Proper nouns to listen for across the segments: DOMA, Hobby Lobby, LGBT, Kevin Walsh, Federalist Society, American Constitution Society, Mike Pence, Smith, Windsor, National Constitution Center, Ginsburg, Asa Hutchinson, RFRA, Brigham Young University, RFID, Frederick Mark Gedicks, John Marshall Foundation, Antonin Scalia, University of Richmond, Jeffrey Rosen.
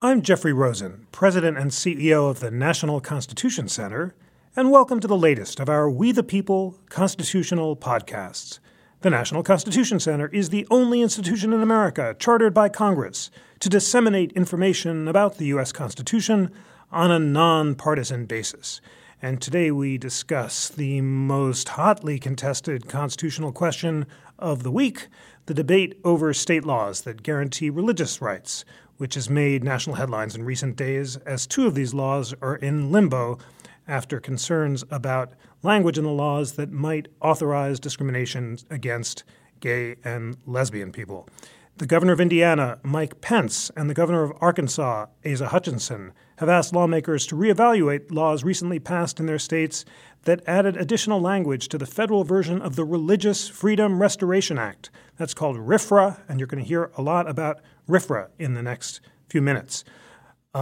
I'm Jeffrey Rosen, President and CEO of the National Constitution Center, and welcome to the latest of our We the People Constitutional podcasts. The National Constitution Center is the only institution in America chartered by Congress to disseminate information about the U.S. Constitution on a nonpartisan basis. And today we discuss the most hotly contested constitutional question of the week, the debate over state laws that guarantee religious rights, which has made national headlines in recent days as two of these laws are in limbo after concerns about language in the laws that might authorize discrimination against gay and lesbian people. The governor of Indiana, Mike Pence, and the governor of Arkansas, Asa Hutchinson, have asked lawmakers to reevaluate laws recently passed in their states that added additional language to the federal version of the Religious Freedom Restoration Act. That's called RFRA, and you're going to hear a lot about RFRA in the next few minutes.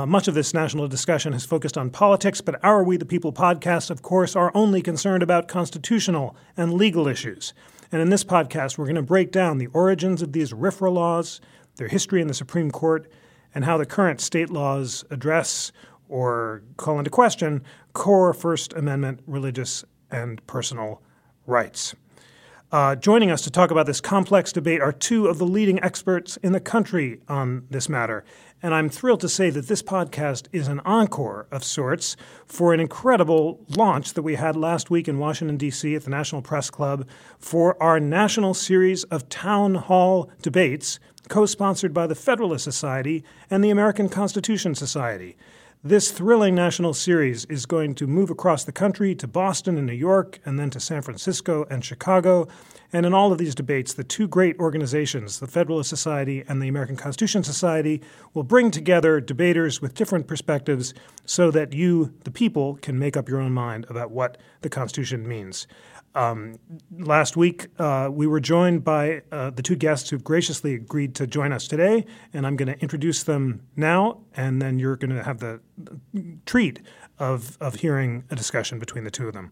Much of this national discussion has focused on politics, but our We the People podcast, of course, are only concerned about constitutional and legal issues. And in this podcast, we're going to break down the origins of these RFRA laws, their history in the Supreme Court, and how the current state laws address or call into question core First Amendment religious and personal rights. Joining us to talk about this complex debate are two of the leading experts in the country on this matter. And I'm thrilled to say that this podcast is an encore of sorts for an incredible launch that we had last week in Washington, D.C. at the National Press Club for our national series of town hall debates co-sponsored by the Federalist Society and the American Constitution Society. This thrilling national series is going to move across the country to Boston and New York and then to San Francisco and Chicago. And in all of these debates, the two great organizations, the Federalist Society and the American Constitution Society, will bring together debaters with different perspectives so that you, the people, can make up your own mind about what the Constitution means. Last week, we were joined by the two guests who graciously agreed to join us today, and I'm going to introduce them now, and then you're going to have the treat of hearing a discussion between the two of them.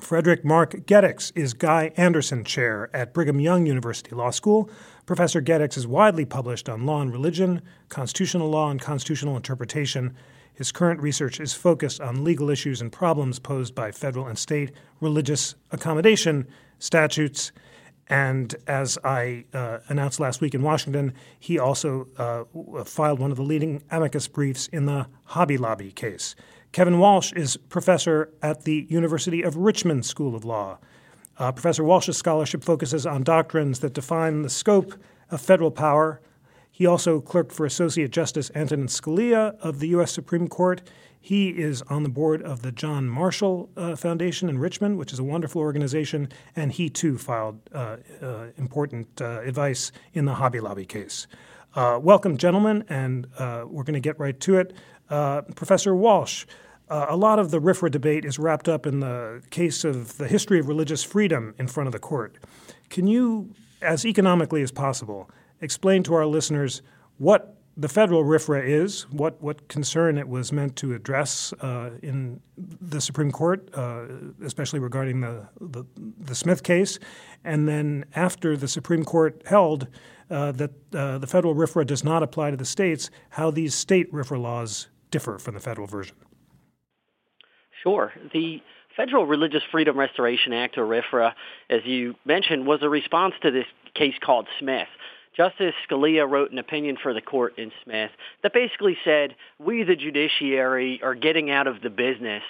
Frederick Mark Gedicks is Guy Anderson Chair at Brigham Young University Law School. Professor Gedicks is widely published on law and religion, constitutional law, and constitutional interpretation. His current research is focused on legal issues and problems posed by federal and state religious accommodation statutes. And as I announced last week in Washington, he also filed one of the leading amicus briefs in the Hobby Lobby case. Kevin Walsh is professor at the University of Richmond School of Law. Professor Walsh's scholarship focuses on doctrines that define the scope of federal power. He also clerked for Associate Justice Antonin Scalia of the U.S. Supreme Court. He is on the board of the John Marshall Foundation in Richmond, which is a wonderful organization, and he too filed important advice in the Hobby Lobby case. Welcome, gentlemen, and we're going to get right to it. Professor Walsh, a lot of the RFRA debate is wrapped up in the case of the history of religious freedom in front of the court. Can you, as economically as possible, explain to our listeners what the federal RFRA is, what concern it was meant to address in the Supreme Court, especially regarding the Smith case, and then after the Supreme Court held that the federal RFRA does not apply to the states, how these state RFRA laws differ from the federal version. Sure. The Federal Religious Freedom Restoration Act, or RFRA, as you mentioned, was a response to this case called Smith. Justice Scalia wrote an opinion for the court in Smith that basically said, we, the judiciary, are getting out of the business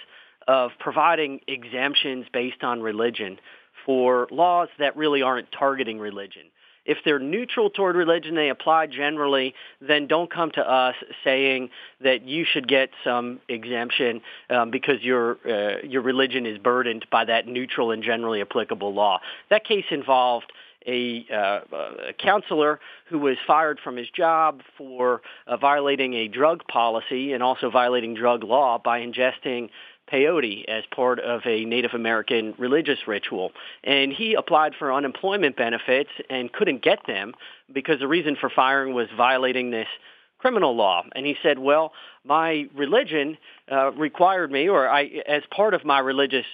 of providing exemptions based on religion for laws that really aren't targeting religion. If they're neutral toward religion, they apply generally, then don't come to us saying that you should get some exemption because your religion is burdened by that neutral and generally applicable law. That case involved a counselor who was fired from his job for violating a drug policy and also violating drug law by ingesting peyote as part of a Native American religious ritual. And he applied for unemployment benefits and couldn't get them because the reason for firing was violating this criminal law. And he said, well, my religion required me, or as part of my religious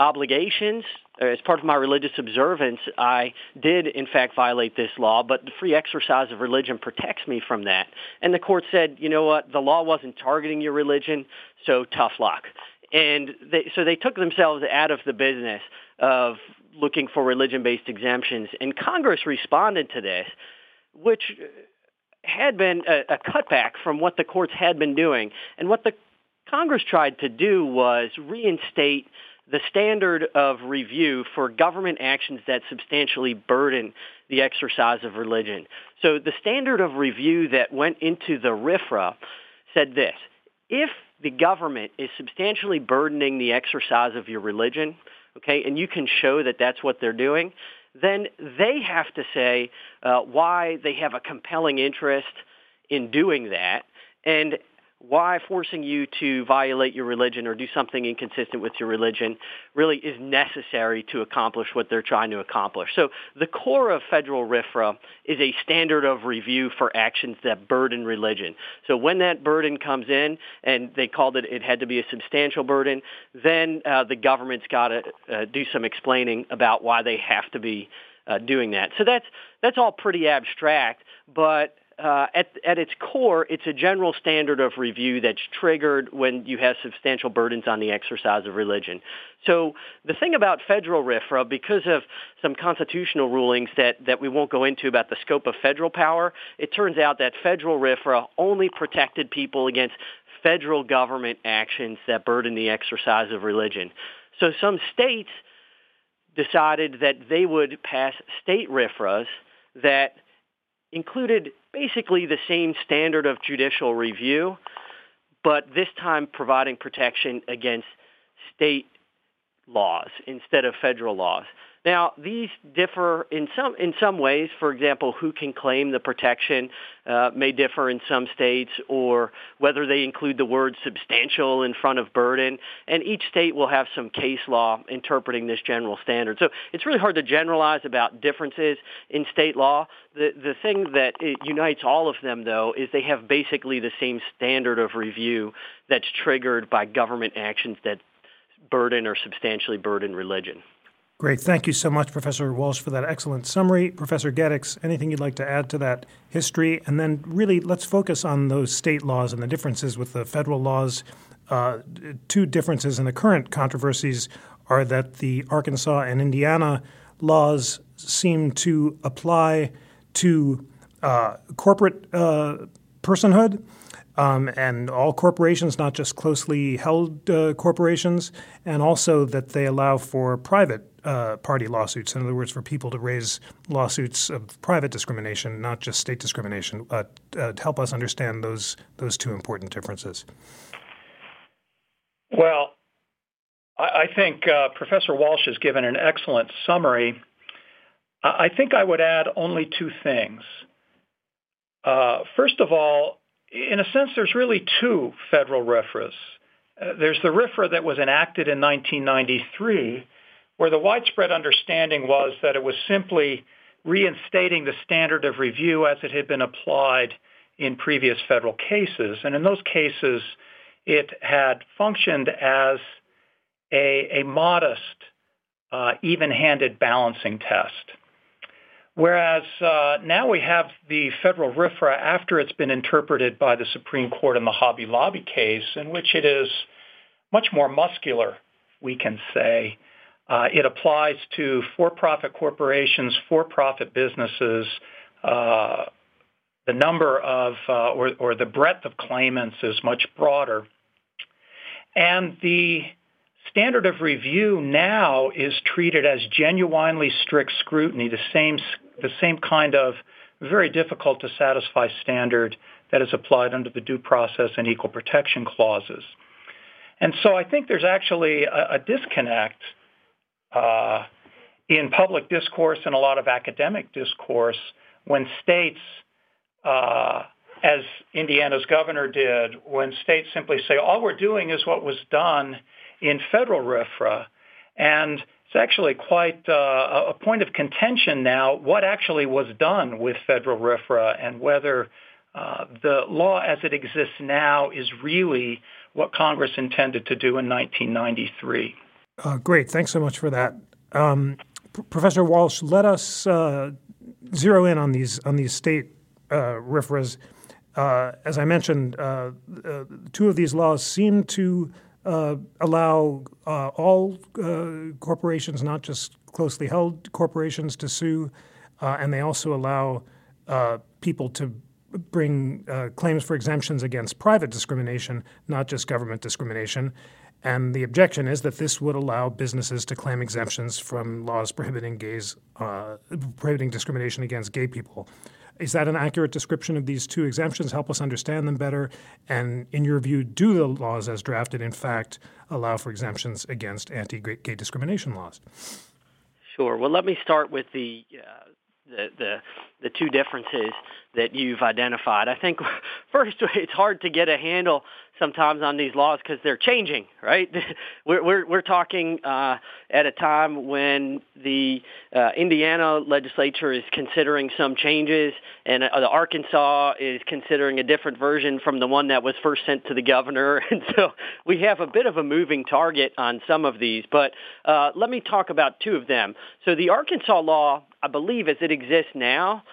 obligations, as part of my religious observance, I did, in fact, violate this law, but the free exercise of religion protects me from that. And the court said, you know what, the law wasn't targeting your religion, so tough luck. And so they took themselves out of the business of looking for religion-based exemptions. And Congress responded to this, which had been a cutback from what the courts had been doing. And what the Congress tried to do was reinstate the standard of review for government actions that substantially burden the exercise of religion. So the standard of review that went into the RFRA said this: if the government is substantially burdening the exercise of your religion, okay, and you can show that that's what they're doing, then they have to say why they have a compelling interest in doing that and why forcing you to violate your religion or do something inconsistent with your religion really is necessary to accomplish what they're trying to accomplish. So the core of federal RFRA is a standard of review for actions that burden religion. So when that burden comes in, and they called it, it had to be a substantial burden, then the government's got to do some explaining about why they have to be doing that. So that's all pretty abstract, but at its core, it's a general standard of review that's triggered when you have substantial burdens on the exercise of religion. So the thing about federal RFRA, because of some constitutional rulings that we won't go into about the scope of federal power, it turns out that federal RFRA only protected people against federal government actions that burden the exercise of religion. So some states decided that they would pass state RFRAs that included basically the same standard of judicial review, but this time providing protection against state laws instead of federal laws. Now, these differ in some ways. For example, who can claim the protection may differ in some states, or whether they include the word substantial in front of burden. And each state will have some case law interpreting this general standard. So it's really hard to generalize about differences in state law. The thing that it unites all of them, though, is they have basically the same standard of review that's triggered by government actions that burden or substantially burden religion. Great. Thank you so much, Professor Walsh, for that excellent summary. Professor Gedicks, anything you'd like to add to that history? And then really let's focus on those state laws and the differences with the federal laws. Two differences in the current controversies are that the Arkansas and Indiana laws seem to apply to corporate personhood. And all corporations, not just closely held corporations, and also that they allow for private party lawsuits. In other words, for people to raise lawsuits of private discrimination, not just state discrimination. To help us understand those two important differences. Well, I think Professor Walsh has given an excellent summary. I think I would add only two things. First of all, in a sense, there's really two federal RFRAs. There's the RFRA that was enacted in 1993, where the widespread understanding was that it was simply reinstating the standard of review as it had been applied in previous federal cases. And in those cases, it had functioned as a modest, even-handed balancing test. Whereas now we have the federal RFRA after it's been interpreted by the Supreme Court in the Hobby Lobby case, in which it is much more muscular, we can say. It applies to for-profit corporations, for-profit businesses. The number of or the breadth of claimants is much broader. And the standard of review now is treated as genuinely strict scrutiny, the same kind of very difficult to satisfy standard that is applied under the due process and equal protection clauses. And so I think there's actually a disconnect in public discourse and a lot of academic discourse when states, as Indiana's governor did, when states simply say, all we're doing is what was done in federal RFRA, and it's actually quite a point of contention now what actually was done with federal RFRA and whether the law as it exists now is really what Congress intended to do in 1993. Great. Thanks so much for that. Professor Walsh, let us zero in on these state RFRAs. As I mentioned, two of these laws seem to allow all corporations, not just closely held corporations, to sue, and they also allow people to bring claims for exemptions against private discrimination, not just government discrimination. And the objection is that this would allow businesses to claim exemptions from laws prohibiting gays, prohibiting discrimination against gay people. Is that an accurate description of these two exemptions? Help us understand them better. And in your view, do the laws as drafted, in fact, allow for exemptions against anti-gay discrimination laws? Sure. Well, let me start with the two differences that you've identified. I think, first, it's hard to get a handle sometimes on these laws because they're changing, right? We're talking at a time when the Indiana legislature is considering some changes, and the Arkansas is considering a different version from the one that was first sent to the governor. And so we have a bit of a moving target on some of these. But let me talk about two of them. So the Arkansas law, I believe, as it exists now,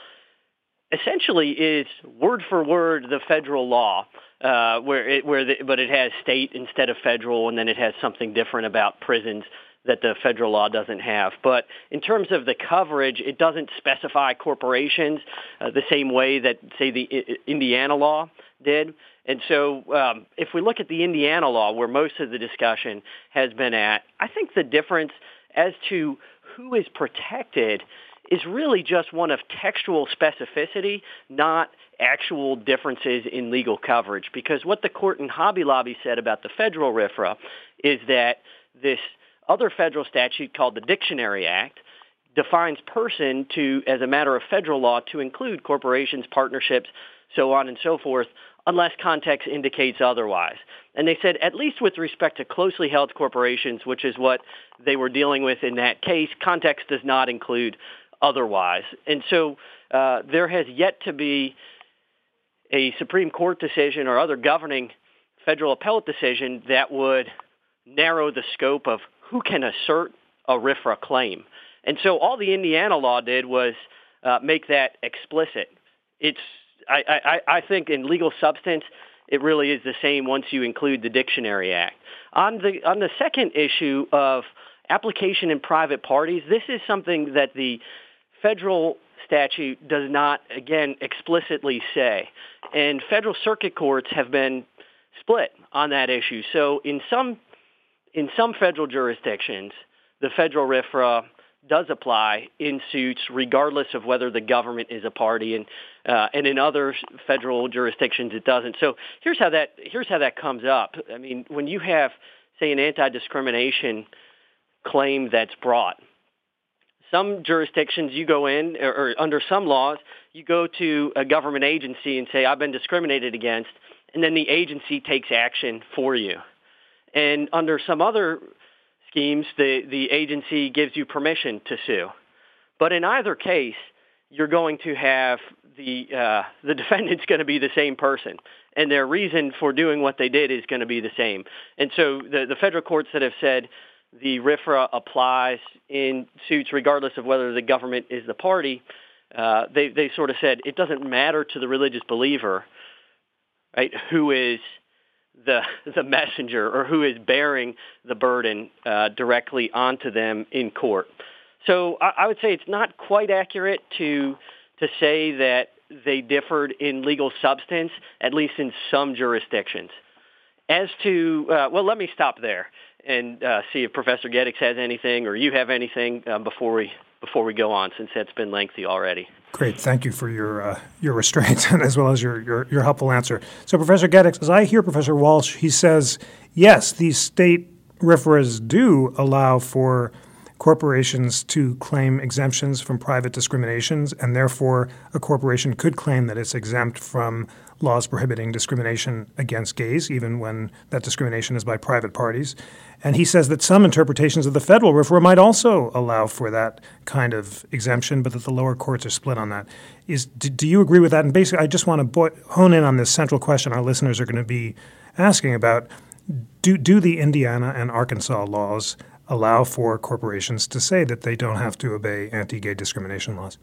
essentially is word for word the federal law, but it has state instead of federal, and then it has something different about prisons that the federal law doesn't have. But in terms of the coverage, it doesn't specify corporations the same way that, say, the Indiana law did. And so if we look at the Indiana law, where most of the discussion has been at, I think the difference as to who is protected is really just one of textual specificity, not actual differences in legal coverage. Because what the court in Hobby Lobby said about the federal RFRA is that this other federal statute called the Dictionary Act defines person to, as a matter of federal law, to include corporations, partnerships, so on and so forth, unless context indicates otherwise. And they said, at least with respect to closely held corporations, which is what they were dealing with in that case, context does not include otherwise. And so there has yet to be a Supreme Court decision or other governing federal appellate decision that would narrow the scope of who can assert a RFRA claim. And so all the Indiana law did was make that explicit. I think in legal substance, it really is the same once you include the Dictionary Act. On the second issue of application in private parties, this is something that the federal statute does not, again, explicitly say. And federal circuit courts have been split on that issue. So in some federal jurisdictions, the federal RFRA does apply in suits regardless of whether the government is a party, and in other federal jurisdictions it doesn't. So here's how that comes up. I mean, when you have, say, an anti-discrimination claim that's brought, some jurisdictions you go in, or under some laws, you go to a government agency and say, I've been discriminated against, and then the agency takes action for you. And under some other schemes, the agency gives you permission to sue. But in either case, you're going to have the defendant's going to be the same person, and their reason for doing what they did is going to be the same. And so the federal courts that have said the RFRA applies in suits regardless of whether the government is the party, they sort of said it doesn't matter to the religious believer, right, who is the messenger or who is bearing the burden directly onto them in court. So I would say it's not quite accurate to say that they differed in legal substance, at least in some jurisdictions. As to, well, let me stop there and see if Professor Gedicks has anything or you have anything before we go on, since that's been lengthy already. Great. Thank you for your restraint as well as your helpful answer. So, Professor Gedicks, as I hear Professor Walsh, he says, yes, these state RFRAs do allow for corporations to claim exemptions from private discriminations, and therefore a corporation could claim that it's exempt from laws prohibiting discrimination against gays, even when that discrimination is by private parties. And he says that some interpretations of the federal RFRA might also allow for that kind of exemption, but that the lower courts are split on that. Do you agree with that? And basically, I just want to hone in on this central question our listeners are going to be asking about. Do the Indiana and Arkansas laws allow for corporations to say that they don't have to obey anti-gay discrimination laws?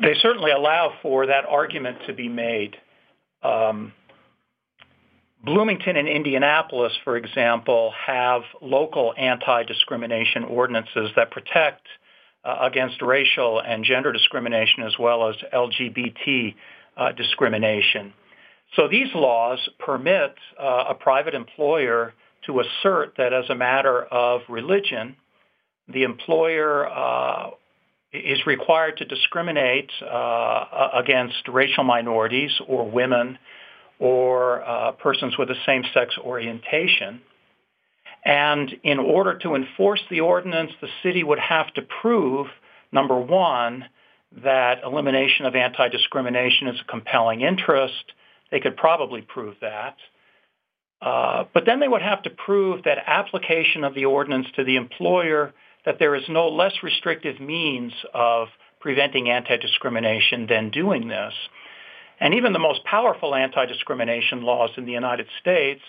They certainly allow for that argument to be made. Bloomington and Indianapolis, for example, have local anti-discrimination ordinances that protect against racial and gender discrimination as well as LGBT discrimination. So these laws permit a private employer to assert that as a matter of religion, the employer is required to discriminate against racial minorities or women or persons with a same-sex orientation. And in order to enforce the ordinance, the city would have to prove, number one, that elimination of anti-discrimination is a compelling interest. They could probably prove that. But then they would have to prove that application of the ordinance to the employer, that there is no less restrictive means of preventing anti-discrimination than doing this. And even the most powerful anti-discrimination laws in the United States,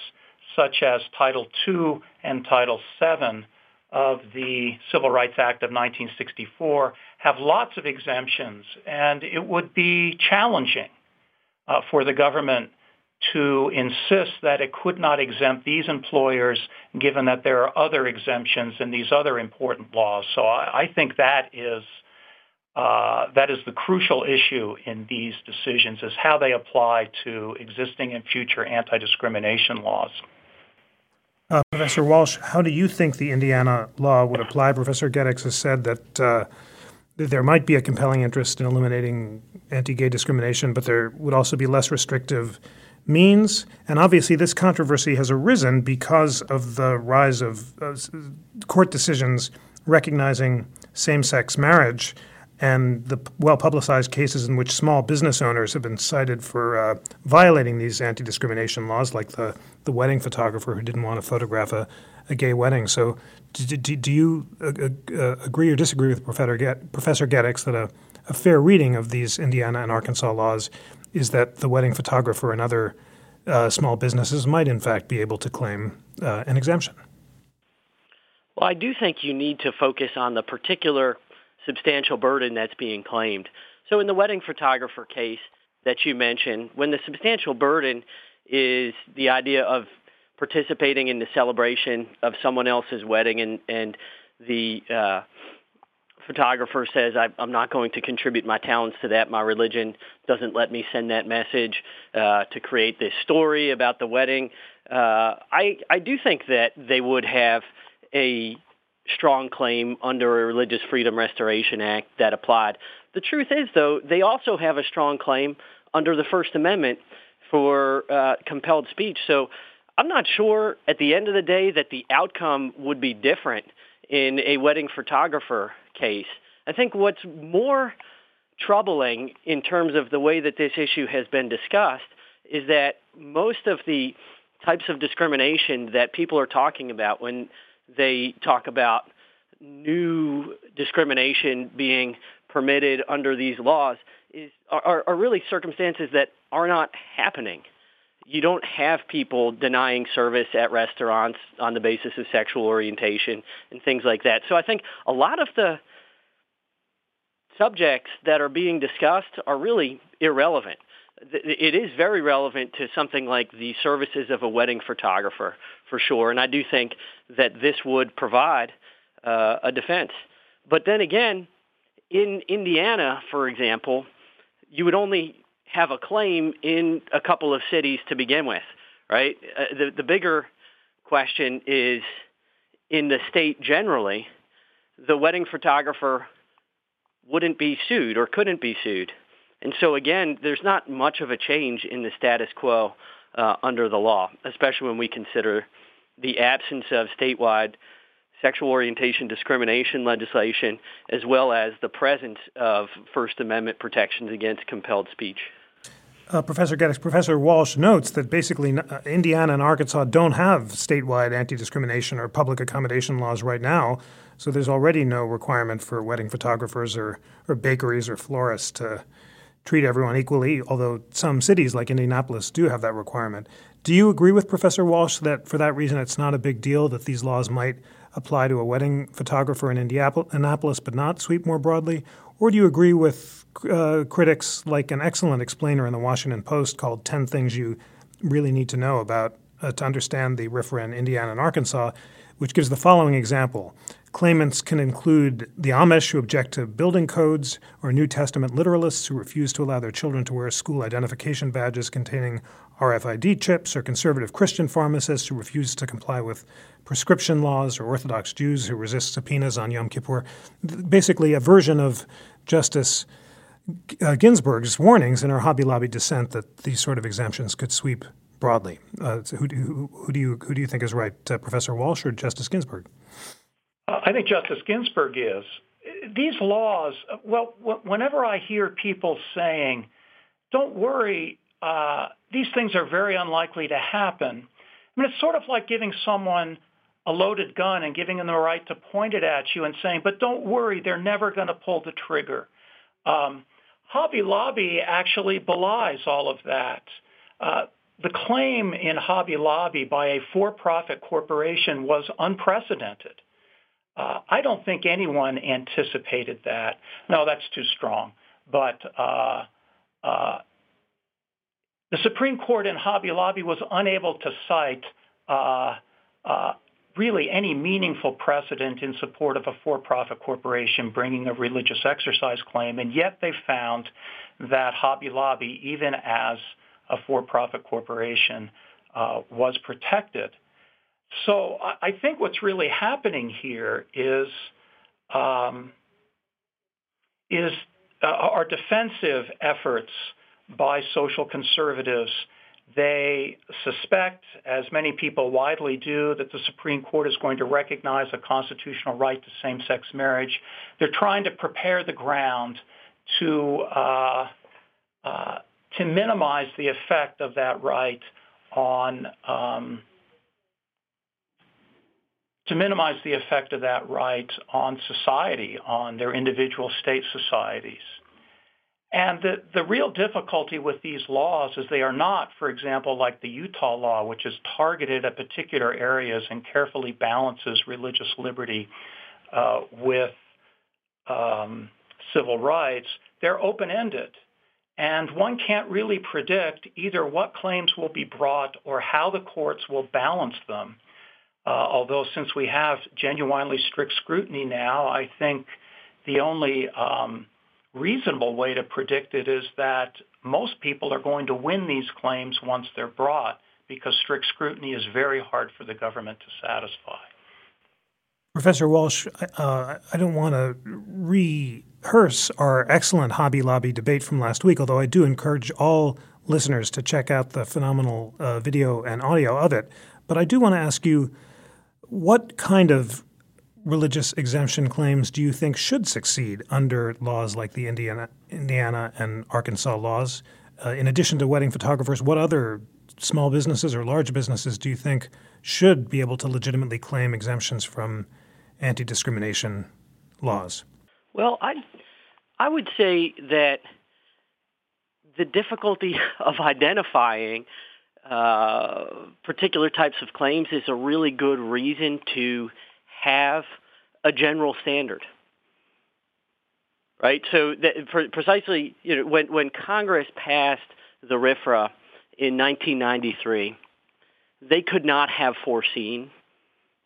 such as Title II and Title VII of the Civil Rights Act of 1964, have lots of exemptions, and it would be challenging for the government to insist that it could not exempt these employers, given that there are other exemptions in these other important laws. So I think that is the crucial issue in these decisions, is how they apply to existing and future anti-discrimination laws. Professor Walsh, how do you think the Indiana law would apply? Professor Gedicks has said that there might be a compelling interest in eliminating anti-gay discrimination, but there would also be less restrictive means. And obviously this controversy has arisen because of the rise of court decisions recognizing same-sex marriage and the well-publicized cases in which small business owners have been cited for violating these anti-discrimination laws, like the wedding photographer who didn't want to photograph a gay wedding. So do you agree or disagree with Professor Gedicks that a fair reading of these Indiana and Arkansas laws is that the wedding photographer and other small businesses might in fact be able to claim an exemption? Well, I do think you need to focus on the particular substantial burden that's being claimed. So in the wedding photographer case that you mentioned, when the substantial burden is the idea of participating in the celebration of someone else's wedding and the photographer says, I'm not going to contribute my talents to that. My religion doesn't let me send that message to create this story about the wedding. I do think that they would have a strong claim under a Religious Freedom Restoration Act that applied. The truth is, though, they also have a strong claim under the First Amendment for compelled speech. So I'm not sure at the end of the day that the outcome would be different in a wedding photographer case. I think what's more troubling in terms of the way that this issue has been discussed is that most of the types of discrimination that people are talking about when they talk about new discrimination being permitted under these laws are really circumstances that are not happening. You don't have people denying service at restaurants on the basis of sexual orientation and things like that. So I think a lot of the subjects that are being discussed are really irrelevant. It is very relevant to something like the services of a wedding photographer, for sure, and I do think that this would provide a defense. But then again, in Indiana, for example, you would only have a claim in a couple of cities to begin with, right? The bigger question is, in the state generally, the wedding photographer wouldn't be sued or couldn't be sued. And so, again, there's not much of a change in the status quo under the law, especially when we consider the absence of statewide sexual orientation discrimination legislation, as well as the presence of First Amendment protections against compelled speech. Professor Gedicks, Professor Walsh notes that basically Indiana and Arkansas don't have statewide anti-discrimination or public accommodation laws right now, so there's already no requirement for wedding photographers or bakeries or florists to treat everyone equally, although some cities like Indianapolis do have that requirement. Do you agree with Professor Walsh that for that reason it's not a big deal that these laws might apply to a wedding photographer in Indianapolis but not sweep more broadly? Or do you agree with critics like an excellent explainer in the Washington Post called 10 Things You Really Need to Know About to Understand the RFRA in Indiana and Arkansas, which gives the following example. Claimants can include the Amish who object to building codes or New Testament literalists who refuse to allow their children to wear school identification badges containing RFID chips or conservative Christian pharmacists who refuse to comply with prescription laws or Orthodox Jews who resist subpoenas on Yom Kippur. Basically a version of Justice Ginsburg's warnings in her Hobby Lobby dissent that these sort of exemptions could sweep broadly. So who do you think is right, Professor Walsh or Justice Ginsburg? I think Justice Ginsburg is. These laws, well, whenever I hear people saying, don't worry, these things are very unlikely to happen, I mean, it's sort of like giving someone a loaded gun and giving them the right to point it at you and saying, but don't worry, they're never going to pull the trigger. Hobby Lobby actually belies all of that. The claim in Hobby Lobby by a for-profit corporation was unprecedented. I don't think anyone anticipated that. No, that's too strong. But the Supreme Court in Hobby Lobby was unable to cite really any meaningful precedent in support of a for-profit corporation bringing a religious exercise claim, and yet they found that Hobby Lobby, even as a for-profit corporation, was protected. So I think what's really happening here is our defensive efforts by social conservatives. They suspect, as many people widely do, that the Supreme Court is going to recognize a constitutional right to same-sex marriage. They're trying to prepare the ground to minimize the effect of that right on society, on their individual state societies. And the real difficulty with these laws is they are not, for example, like the Utah law, which is targeted at particular areas and carefully balances religious liberty with civil rights. They're open-ended. And one can't really predict either what claims will be brought or how the courts will balance them. Although since we have genuinely strict scrutiny now, I think the only reasonable way to predict it is that most people are going to win these claims once they're brought, because strict scrutiny is very hard for the government to satisfy. Professor Walsh, I don't want to rehearse our excellent Hobby Lobby debate from last week, although I do encourage all listeners to check out the phenomenal video and audio of it. But I do want to ask you, what kind of religious exemption claims do you think should succeed under laws like the Indiana and Arkansas laws? In addition to wedding photographers, what other small businesses or large businesses do you think should be able to legitimately claim exemptions from anti-discrimination laws? Well, I would say that the difficulty of identifying particular types of claims is a really good reason to have a general standard, right? So that precisely, you know, when Congress passed the RFRA in 1993, they could not have foreseen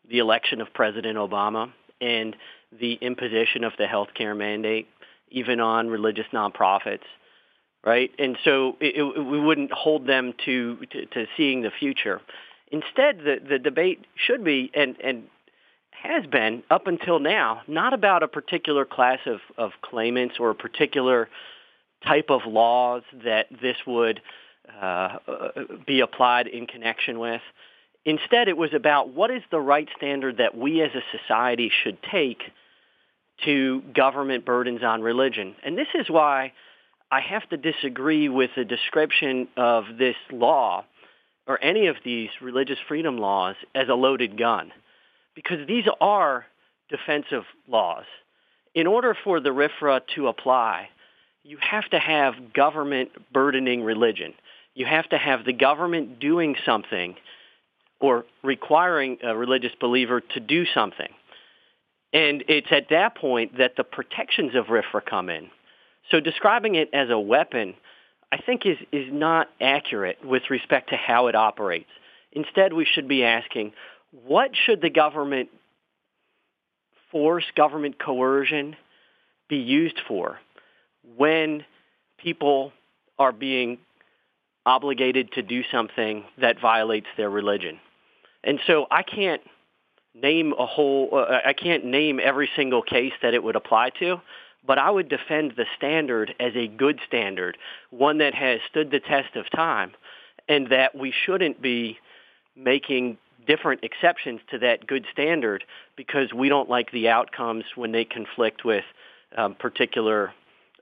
the election of President Obama and the imposition of the health care mandate, even on religious nonprofits. Right, and so we wouldn't hold them to seeing the future. Instead, the debate should be and has been up until now not about a particular class of claimants or a particular type of laws that this would be applied in connection with. Instead, it was about what is the right standard that we as a society should take to government burdens on religion, and this is why I have to disagree with the description of this law or any of these religious freedom laws as a loaded gun, because these are defensive laws. In order for the RFRA to apply, you have to have government burdening religion. You have to have the government doing something or requiring a religious believer to do something. And it's at that point that the protections of RFRA come in. So describing it as a weapon, I think, is not accurate with respect to how it operates. Instead, we should be asking, what should the government force, government coercion, be used for when people are being obligated to do something that violates their religion? And so I can't name a whole, I can't name every single case that it would apply to, but I would defend the standard as a good standard, one that has stood the test of time, and that we shouldn't be making different exceptions to that good standard because we don't like the outcomes when they conflict with particular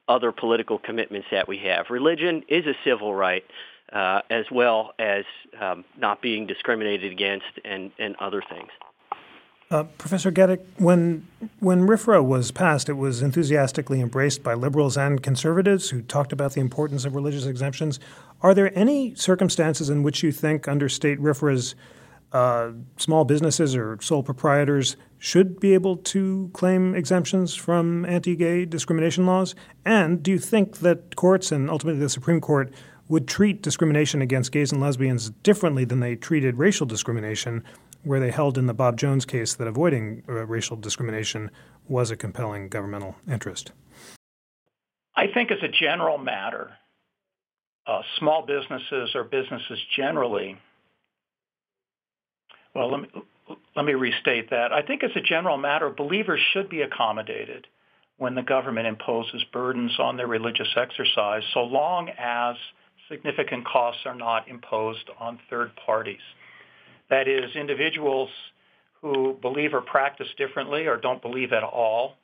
other political commitments that we have. Religion is a civil right, as well as not being discriminated against and other things. Professor Gedicks, when RFRA was passed, it was enthusiastically embraced by liberals and conservatives who talked about the importance of religious exemptions. Are there any circumstances in which you think under state RFRAs, small businesses or sole proprietors should be able to claim exemptions from anti-gay discrimination laws? And do you think that courts and ultimately the Supreme Court would treat discrimination against gays and lesbians differently than they treated racial discrimination, where they held in the Bob Jones case that avoiding racial discrimination was a compelling governmental interest? I think as a general matter, small businesses or businesses generally, well, let me restate that. I think as a general matter, believers should be accommodated when the government imposes burdens on their religious exercise, so long as significant costs are not imposed on third parties. That is, individuals who believe or practice differently or don't believe at all,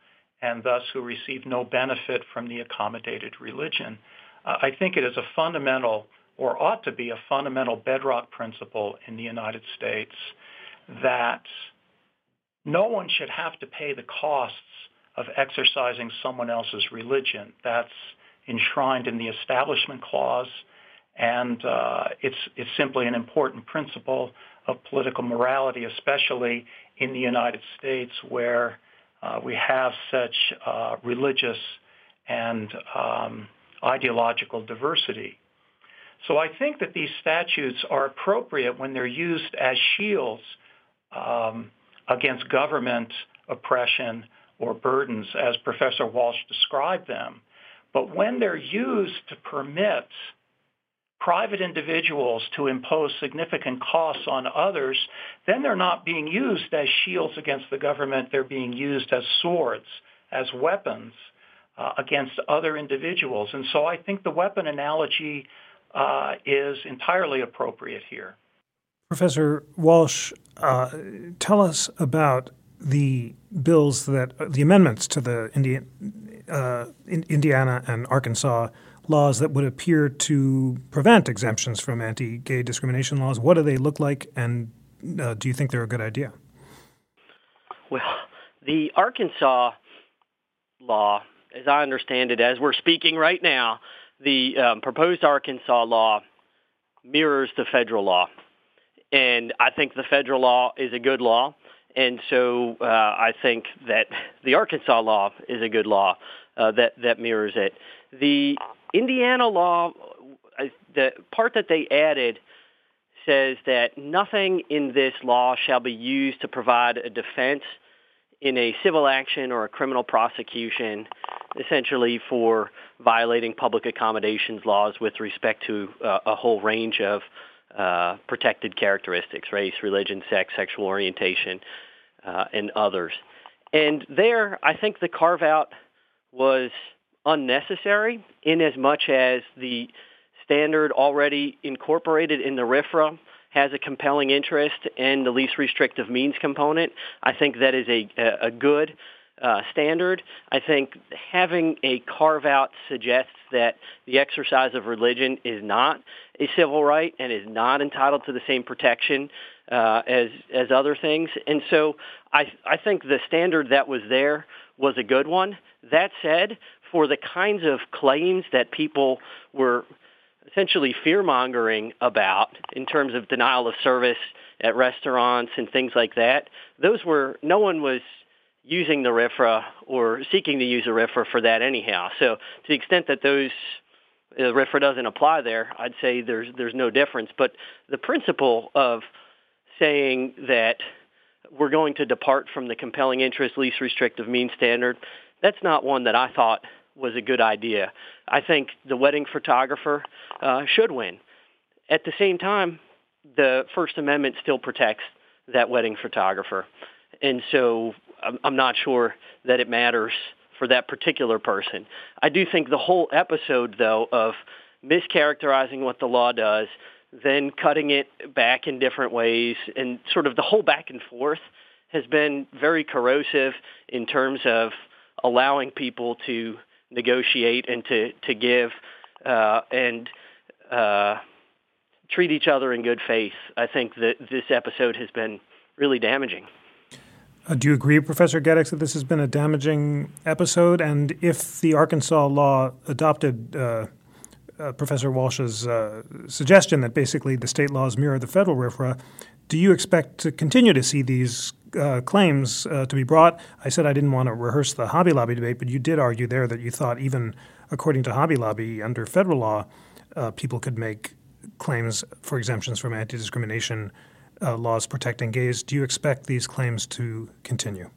and thus who receive no benefit from the accommodated religion. I think it is a fundamental, or ought to be a fundamental, bedrock principle in the United States that no one should have to pay the costs of exercising someone else's religion. That's enshrined in the Establishment Clause, and it's simply an important principle of political morality, especially in the United States, where we have such religious and ideological diversity. So I think that these statutes are appropriate when they're used as shields against government oppression or burdens, as Professor Walsh described them. But when they're used to permit private individuals to impose significant costs on others, then they're not being used as shields against the government. They're being used as swords, as weapons against other individuals. And so I think the weapon analogy is entirely appropriate here. Professor Walsh, tell us about the bills that the amendments to the Indiana and Arkansas laws that would appear to prevent exemptions from anti-gay discrimination laws. What do they look like, and do you think they're a good idea? Well, the Arkansas law, as I understand it, as we're speaking right now, the proposed Arkansas law mirrors the federal law, and I think the federal law is a good law, and so I think that the Arkansas law is a good law that mirrors it. The Indiana law, the part that they added says that nothing in this law shall be used to provide a defense in a civil action or a criminal prosecution, essentially for violating public accommodations laws with respect to a whole range of protected characteristics, race, religion, sex, sexual orientation, and others. And there, I think the carve-out was unnecessary in as much as the standard already incorporated in the RFRA has a compelling interest and the least restrictive means component. I think that is a good standard. I think having a carve-out suggests that the exercise of religion is not a civil right and is not entitled to the same protection as other things. And so I think the standard that was there was a good one. That said, for the kinds of claims that people were essentially fear-mongering about in terms of denial of service at restaurants and things like that. Those were, no one was using the RFRA or seeking to use a RFRA for that anyhow. So to the extent that those RFRA doesn't apply there, I'd say there's no difference. But the principle of saying that we're going to depart from the compelling interest, least restrictive means standard, that's not one that I thought was a good idea. I think the wedding photographer should win. At the same time, the First Amendment still protects that wedding photographer. And so I'm not sure that it matters for that particular person. I do think the whole episode, though, of mischaracterizing what the law does, then cutting it back in different ways, and sort of the whole back and forth has been very corrosive in terms of allowing people to negotiate and to give and treat each other in good faith. I think that this episode has been really damaging. Do you agree, Professor Gedicks, that this has been a damaging episode? And if the Arkansas law adopted Professor Walsh's suggestion that basically the state laws mirror the federal RFRA, do you expect to continue to see these claims to be brought? I said I didn't want to rehearse the Hobby Lobby debate, but you did argue there that you thought even according to Hobby Lobby, under federal law, people could make claims for exemptions from anti-discrimination laws protecting gays. Do you expect these claims to continue?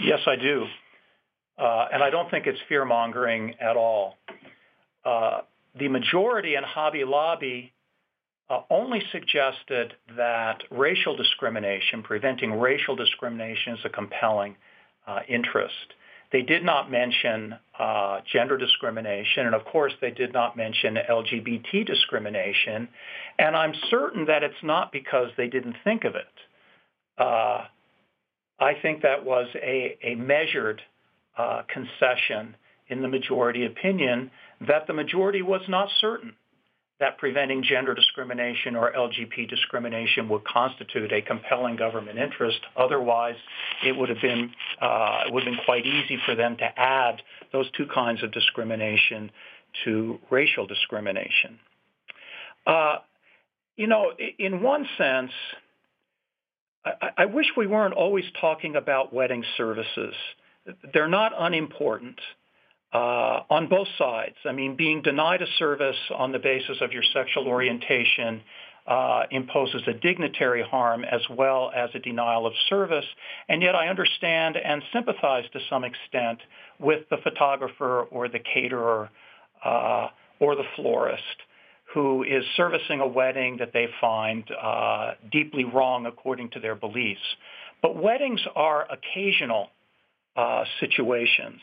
Yes, I do. And I don't think it's fear-mongering at all. The majority in Hobby Lobby only suggested that racial discrimination, preventing racial discrimination, is a compelling interest. They did not mention gender discrimination, and of course they did not mention LGBT discrimination, and I'm certain that it's not because they didn't think of it. I think that was a measured concession in the majority opinion that the majority was not certain that preventing gender discrimination or LGBT discrimination would constitute a compelling government interest. Otherwise, it would have been quite easy for them to add those two kinds of discrimination to racial discrimination. In one sense, I wish we weren't always talking about wedding services. They're not unimportant. On both sides. I mean, being denied a service on the basis of your sexual orientation imposes a dignitary harm as well as a denial of service. And yet I understand and sympathize to some extent with the photographer or the caterer or the florist who is servicing a wedding that they find deeply wrong according to their beliefs. But weddings are occasional situations.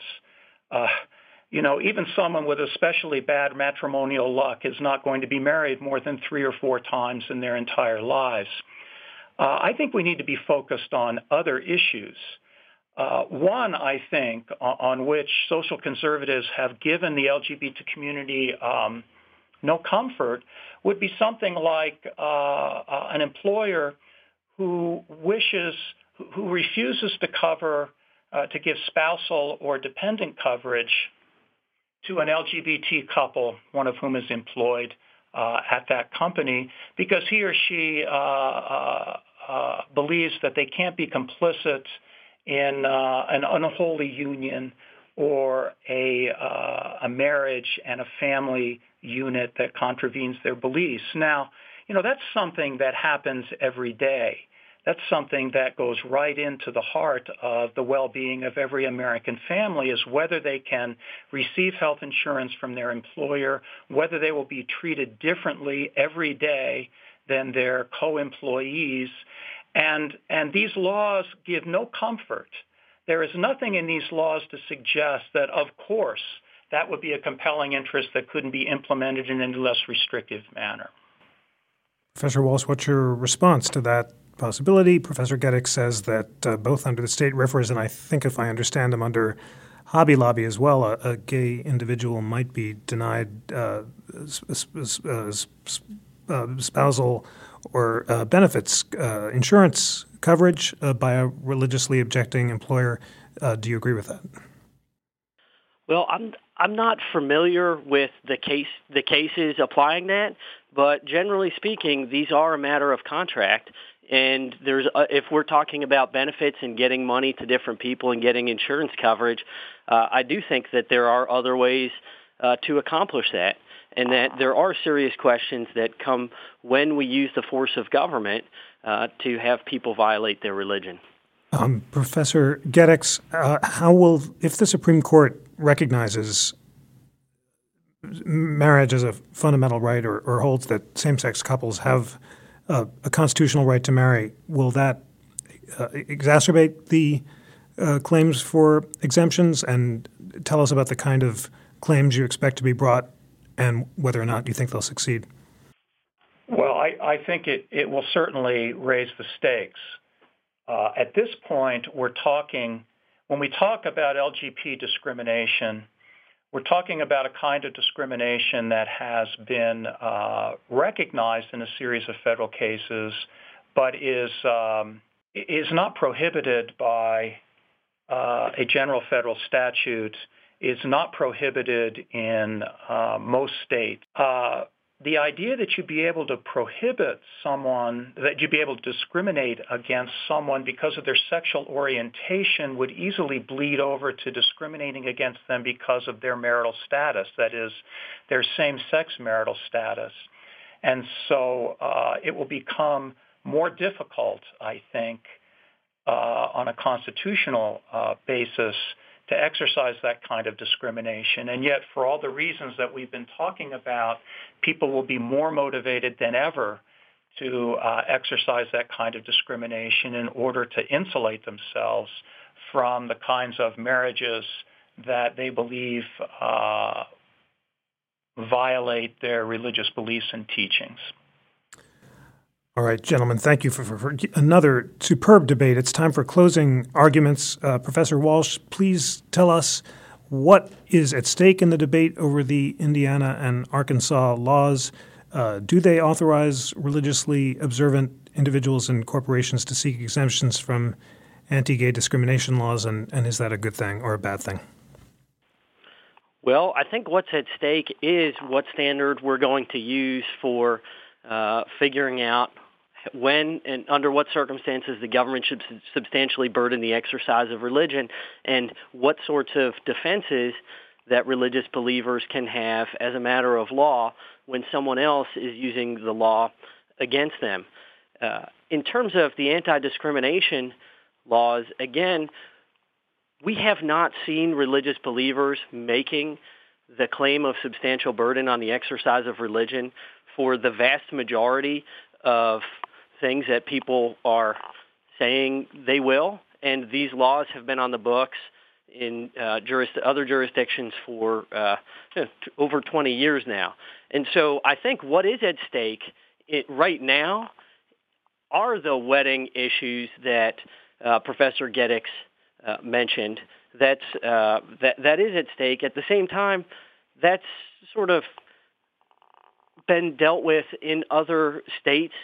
Even someone with especially bad matrimonial luck is not going to be married more than 3 or 4 times in their entire lives. I think we need to be focused on other issues. One, I think, on which social conservatives have given the LGBT community no comfort would be something like an employer who refuses to cover to give spousal or dependent coverage to an LGBT couple, one of whom is employed at that company, because he or she believes that they can't be complicit in an unholy union or a marriage and a family unit that contravenes their beliefs. Now, that's something that happens every day. That's something that goes right into the heart of the well-being of every American family, is whether they can receive health insurance from their employer, whether they will be treated differently every day than their co-employees. And these laws give no comfort. There is nothing in these laws to suggest that, of course, that would be a compelling interest that couldn't be implemented in any less restrictive manner. Professor Walsh, what's your response to that possibility? Professor Gedicks says that both under the state RFRAs, and I think if I understand him under Hobby Lobby as well, a gay individual might be denied spousal or benefits insurance coverage by a religiously objecting employer. Do you agree with that? Well, I'm not familiar with the cases applying that, but generally speaking, these are a matter of contract. And there's if we're talking about benefits and getting money to different people and getting insurance coverage, I do think that there are other ways to accomplish that, and that there are serious questions that come when we use the force of government to have people violate their religion. Professor Gedicks, how will if the Supreme Court recognizes marriage as a fundamental right or holds that same-sex couples have a constitutional right to marry, will that exacerbate the claims for exemptions? And tell us about the kind of claims you expect to be brought and whether or not you think they'll succeed. Well, I think it will certainly raise the stakes. At this point, when we talk about LGBT discrimination, we're talking about a kind of discrimination that has been recognized in a series of federal cases, but is not prohibited by a general federal statute, is not prohibited in most states. The idea that you'd be able to prohibit someone, that you'd be able to discriminate against someone because of their sexual orientation would easily bleed over to discriminating against them because of their marital status, that is, their same-sex marital status. And so it will become more difficult, I think, on a constitutional basis to exercise that kind of discrimination. And yet, for all the reasons that we've been talking about, people will be more motivated than ever to exercise that kind of discrimination in order to insulate themselves from the kinds of marriages that they believe violate their religious beliefs and teachings. All right, gentlemen, thank you for another superb debate. It's time for closing arguments. Professor Walsh, please tell us what is at stake in the debate over the Indiana and Arkansas laws. Do they authorize religiously observant individuals and corporations to seek exemptions from anti-gay discrimination laws, and is that a good thing or a bad thing? Well, I think what's at stake is what standard we're going to use for figuring out when and under what circumstances the government should substantially burden the exercise of religion, and what sorts of defenses that religious believers can have as a matter of law when someone else is using the law against them. In terms of the anti-discrimination laws, again, we have not seen religious believers making the claim of substantial burden on the exercise of religion for the vast majority of things that people are saying they will. And these laws have been on the books in other jurisdictions for over 20 years now. And so I think what is at stake right now are the wedding issues that Professor Gedicks mentioned. That is at stake. At the same time, that's sort of been dealt with in other states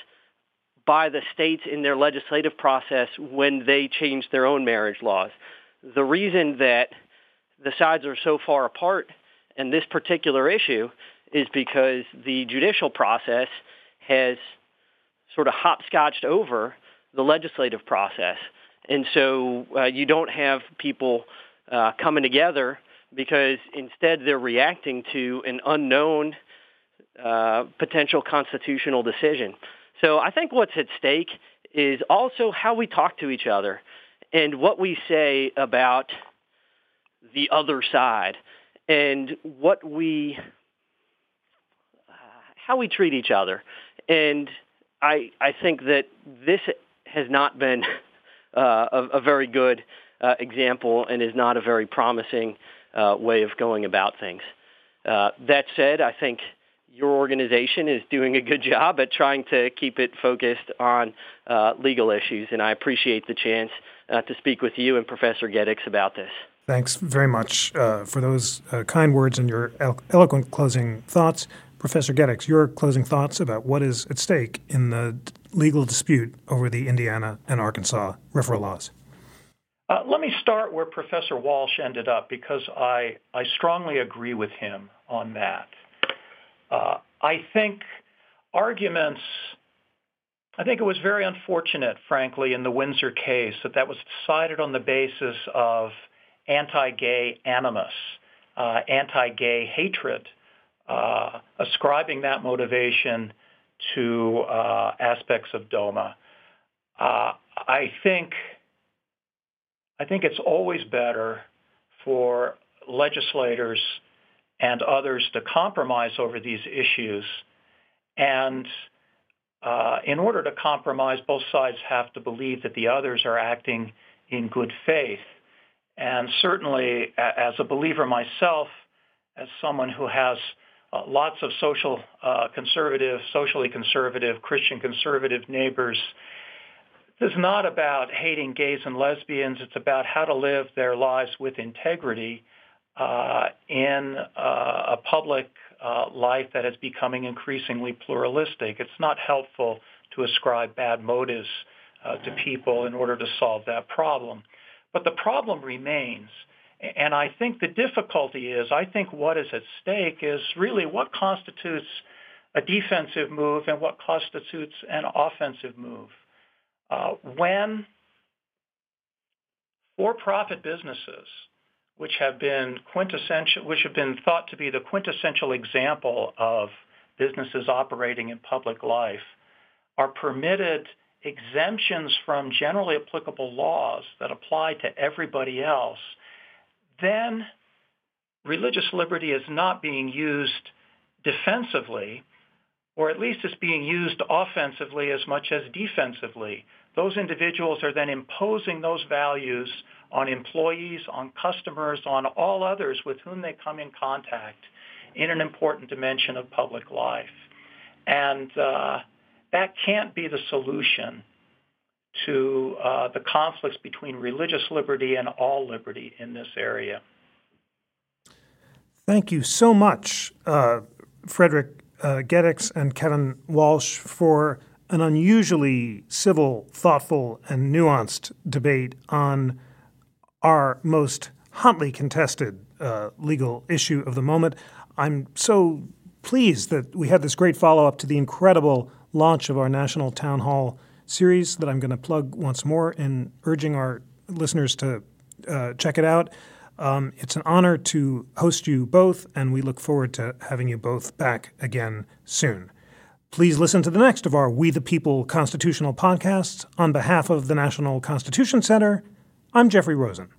by the states in their legislative process when they changed their own marriage laws. The reason that the sides are so far apart in this particular issue is because the judicial process has sort of hopscotched over the legislative process. And so you don't have people coming together because instead they're reacting to an unknown potential constitutional decision. So I think what's at stake is also how we talk to each other and what we say about the other side and what we, how we treat each other. And I think that this has not been a very good example and is not a very promising way of going about things. That said, I think your organization is doing a good job at trying to keep it focused on legal issues, and I appreciate the chance to speak with you and Professor Gedicks about this. Thanks very much for those kind words and your eloquent closing thoughts. Professor Gedicks, your closing thoughts about what is at stake in the legal dispute over the Indiana and Arkansas RFRA laws. Let me start where Professor Walsh ended up, because I strongly agree with him on that. I think arguments, I think it was very unfortunate, frankly, in the Windsor case that was decided on the basis of anti-gay animus, anti-gay hatred, ascribing that motivation to aspects of DOMA. I think it's always better for legislators and others to compromise over these issues. And in order to compromise, both sides have to believe that the others are acting in good faith. And certainly, as a believer myself, as someone who has lots of socially conservative, Christian conservative neighbors, this is not about hating gays and lesbians. It's about how to live their lives with integrity in a public life that is becoming increasingly pluralistic. It's not helpful to ascribe bad motives to people in order to solve that problem. But the problem remains, and I think the difficulty is, I think what is at stake is really what constitutes a defensive move and what constitutes an offensive move. When for-profit businesses, which have been thought to be the quintessential example of businesses operating in public life, are permitted exemptions from generally applicable laws that apply to everybody else, then religious liberty is not being used defensively, or at least it's being used offensively as much as defensively. Those individuals are then imposing those values on employees, on customers, on all others with whom they come in contact in an important dimension of public life. And that can't be the solution to the conflicts between religious liberty and all liberty in this area. Thank you so much, Frederick Gedicks and Kevin Walsh, for an unusually civil, thoughtful, and nuanced debate on our most hotly contested legal issue of the moment. I'm so pleased that we had this great follow-up to the incredible launch of our National Town Hall series that I'm going to plug once more in urging our listeners to check it out. It's an honor to host you both, and we look forward to having you both back again soon. Please listen to the next of our We the People constitutional podcasts. On behalf of the National Constitution Center, I'm Jeffrey Rosen.